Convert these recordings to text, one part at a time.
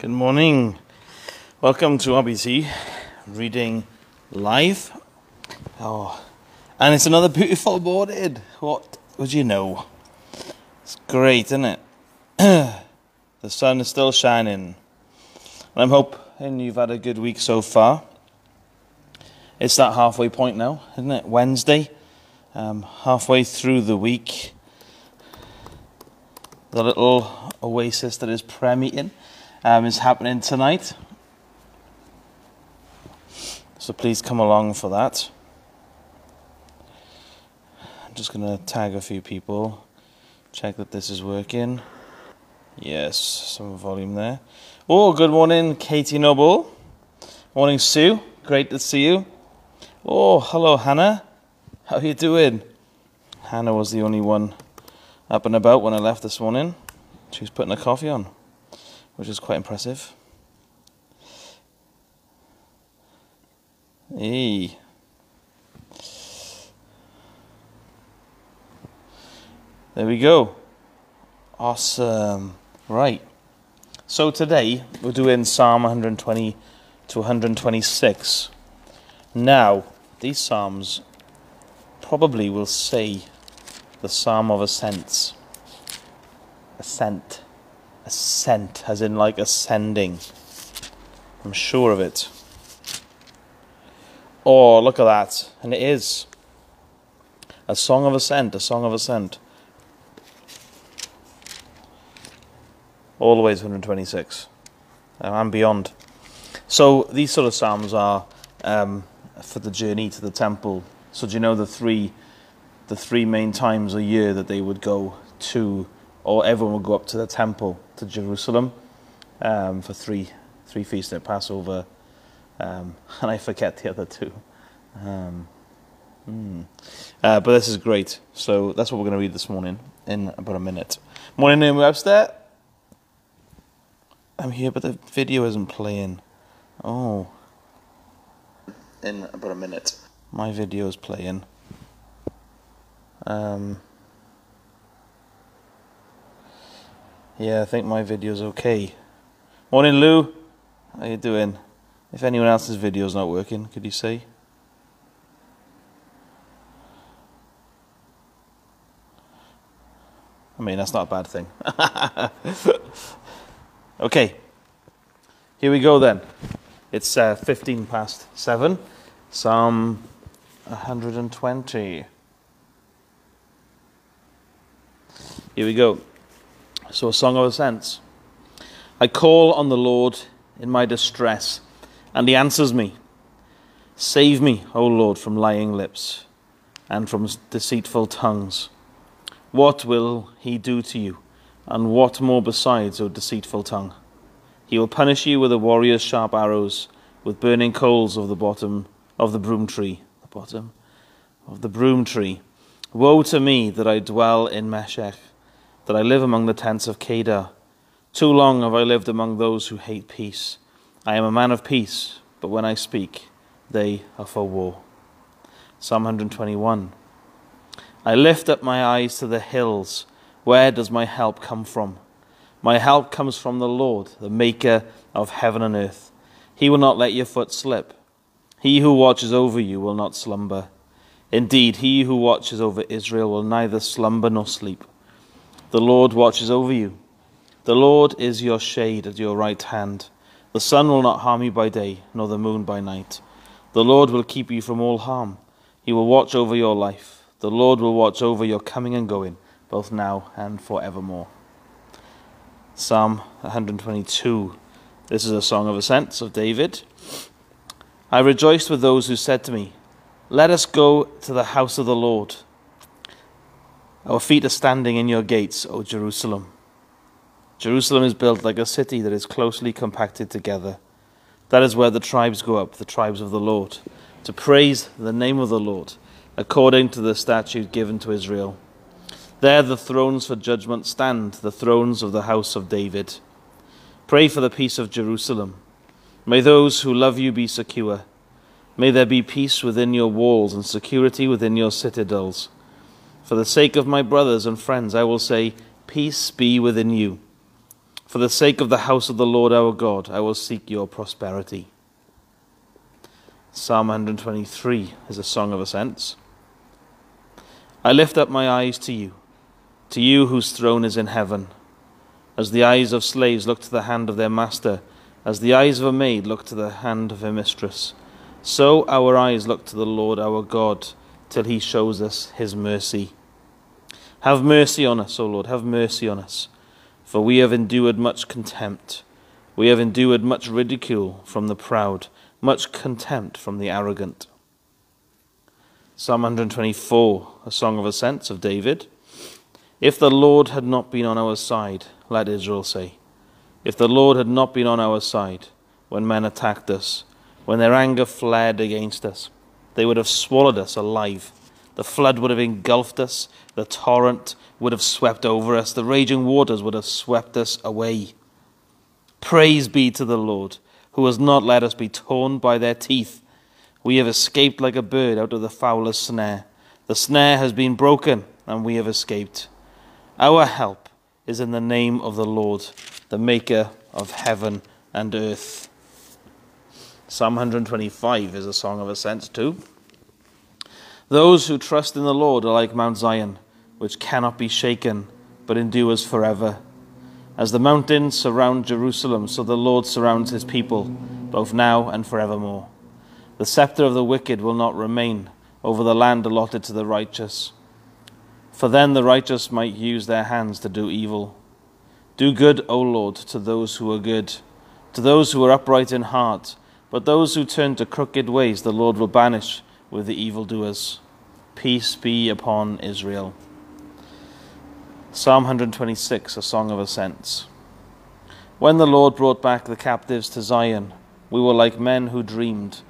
Good morning. Welcome to RBC Reading Live. Oh, and it's another beautiful morning. What would you know? It's great, isn't it? The sun is still shining. And I'm hoping you've had a good week so far. It's that halfway point now, isn't it? Wednesday, halfway through the week. The little oasis that is prayer meeting. Is happening tonight, so please come along for that. I'm just going to tag a few people, check that this is working. Yes, some volume there. Oh, good morning, Katie Noble. Morning, Sue. Great to see you. Oh, hello, Hannah. How are you doing? Hannah was the only one up and about when I left this morning. She was putting her coffee on, which is quite impressive. Hey. There we go. Awesome. Right. So today we're doing Psalm 120 to 126. Now, these Psalms probably will say the Psalm of Ascents. Ascent. Ascent, as in like ascending. I'm sure of it. Oh, look at that. And it is. A song of ascent, a song of ascent. All the way to 126. And beyond. So these sort of psalms are for the journey to the temple. So do you know the three main times a year that they would go to, or everyone would go up to the temple, to Jerusalem, for three feasts at Passover, and I forget the other two. But this is great. So that's what we're going to read this morning in about a minute. Morning, Naomi Webster. I'm here, but the video isn't playing. Oh. In about a minute. My video is playing. Yeah, I think my video's okay. Morning, Lou. How you doing? If anyone else's video's not working, could you say? I mean, that's not a bad thing. Okay. Here we go then. It's 15 past 7. Psalm 120. Here we go. So a song of ascents. I call on the Lord in my distress, and he answers me. Save me, O Lord, from lying lips and from deceitful tongues. What will he do to you, and what more besides, O deceitful tongue? He will punish you with a warrior's sharp arrows, with burning coals of the bottom of the broom tree. The bottom of the broom tree. Woe to me that I dwell in Meshech, that I live among the tents of Kedar. Too long have I lived among those who hate peace. I am a man of peace, but when I speak, they are for war. Psalm 121. I lift up my eyes to the hills. Where does my help come from? My help comes from the Lord, the maker of heaven and earth. He will not let your foot slip. He who watches over you will not slumber. Indeed, he who watches over Israel will neither slumber nor sleep. The Lord watches over you. The Lord is your shade at your right hand. The sun will not harm you by day, nor the moon by night. The Lord will keep you from all harm. He will watch over your life. The Lord will watch over your coming and going, both now and forevermore. Psalm 122. This is a song of ascents of David. I rejoiced with those who said to me, "Let us go to the house of the Lord." Our feet are standing in your gates, O Jerusalem. Jerusalem is built like a city that is closely compacted together. That is where the tribes go up, the tribes of the Lord, to praise the name of the Lord, according to the statute given to Israel. There the thrones for judgment stand, the thrones of the house of David. Pray for the peace of Jerusalem. May those who love you be secure. May there be peace within your walls and security within your citadels. For the sake of my brothers and friends, I will say, peace be within you. For the sake of the house of the Lord our God, I will seek your prosperity. Psalm 123 is a song of ascents. I lift up my eyes to you whose throne is in heaven. As the eyes of slaves look to the hand of their master, as the eyes of a maid look to the hand of her mistress, so our eyes look to the Lord our God, till he shows us his mercy. Have mercy on us, O Lord, have mercy on us. For we have endured much contempt. We have endured much ridicule from the proud, much contempt from the arrogant. Psalm 124, a song of ascents of David. If the Lord had not been on our side, let Israel say. If the Lord had not been on our side, when men attacked us, when their anger flared against us, they would have swallowed us alive. The flood would have engulfed us, the torrent would have swept over us, the raging waters would have swept us away. Praise be to the Lord, who has not let us be torn by their teeth. We have escaped like a bird out of the fowler's snare. The snare has been broken, and we have escaped. Our help is in the name of the Lord, the maker of heaven and earth. Psalm 125 is a song of ascents too. Those who trust in the Lord are like Mount Zion, which cannot be shaken, but endures forever. As the mountains surround Jerusalem, so the Lord surrounds his people, both now and forevermore. The scepter of the wicked will not remain over the land allotted to the righteous. For then the righteous might use their hands to do evil. Do good, O Lord, to those who are good, to those who are upright in heart. But those who turn to crooked ways the Lord will banish with the evildoers. Peace be upon Israel. Psalm 126, a song of ascents. When the Lord brought back the captives to Zion, we were like men who dreamed.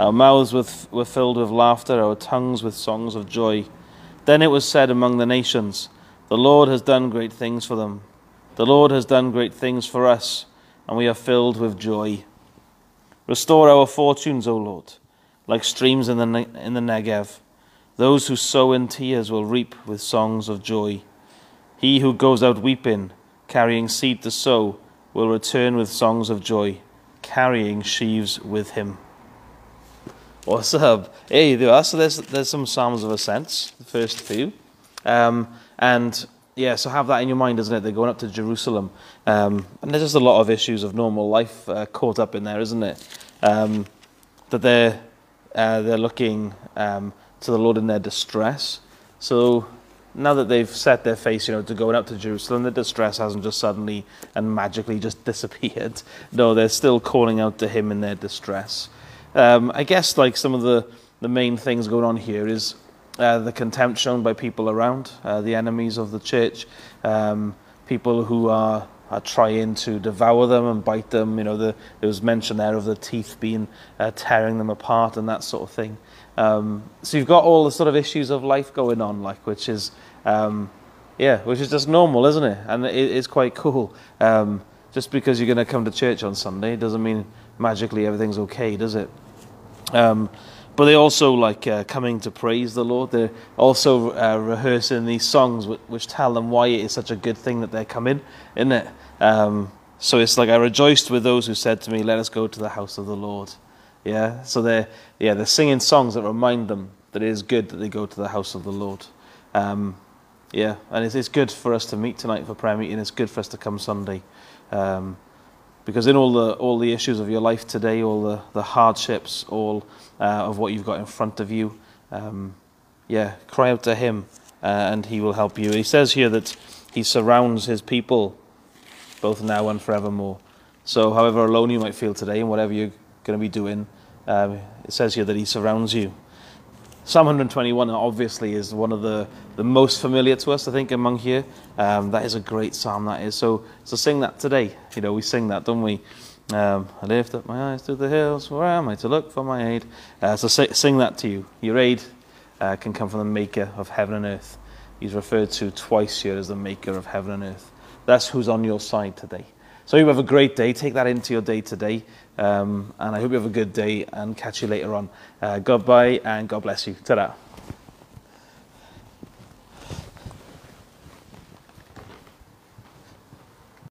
Our mouths were filled with laughter, our tongues with songs of joy. Then it was said among the nations, the Lord has done great things for them. The Lord has done great things for us, and we are filled with joy. Restore our fortunes, O Lord, like streams in the Negev. Those who sow in tears will reap with songs of joy. He who goes out weeping, carrying seed to sow, will return with songs of joy, carrying sheaves with him. What's up? Hey, there are. So there's some Psalms of Ascents, the first few. So have that in your mind, isn't it? They're going up to Jerusalem. And there's just a lot of issues of normal life caught up in there, isn't it? That they're looking to the Lord in their distress. So now that they've set their face, to going up to Jerusalem, the distress hasn't just suddenly and magically just disappeared. No, they're still calling out to him in their distress. I guess like some of the main things going on here is the contempt shown by people around, the enemies of the church, people who are trying to devour them and bite them. There was mention there of the teeth being tearing them apart and that sort of thing. So you've got all the sort of issues of life going on, which is just normal, isn't it? And it's quite cool. Just because you're going to come to church on Sunday doesn't mean magically everything's okay, does it? But they also coming to praise the Lord. They're also rehearsing these songs which tell them why it is such a good thing that they're coming, isn't it? So it's like, I rejoiced with those who said to me, let us go to the house of the Lord. Yeah, so they're singing songs that remind them that it is good that they go to the house of the Lord. And it's good for us to meet tonight for prayer meeting. It's good for us to come Sunday, because in all the issues of your life today, all the hardships, all of what you've got in front of you, cry out to him and he will help you. He says here that he surrounds his people, both now and forevermore. So however alone you might feel today and whatever you're going to be doing, it says here that he surrounds you. Psalm 121 obviously is one of the most familiar to us, I think, among here. That is a great psalm, that is. So sing that today. We sing that, don't we? I lift up my eyes to the hills, where am I to look for my aid? Sing that to you. Your aid can come from the maker of heaven and earth. He's referred to twice here as the maker of heaven and earth. That's who's on your side today. So you have a great day. Take that into your day today. And I hope you have a good day and catch you later on. God bye and God bless you. Ta-ra.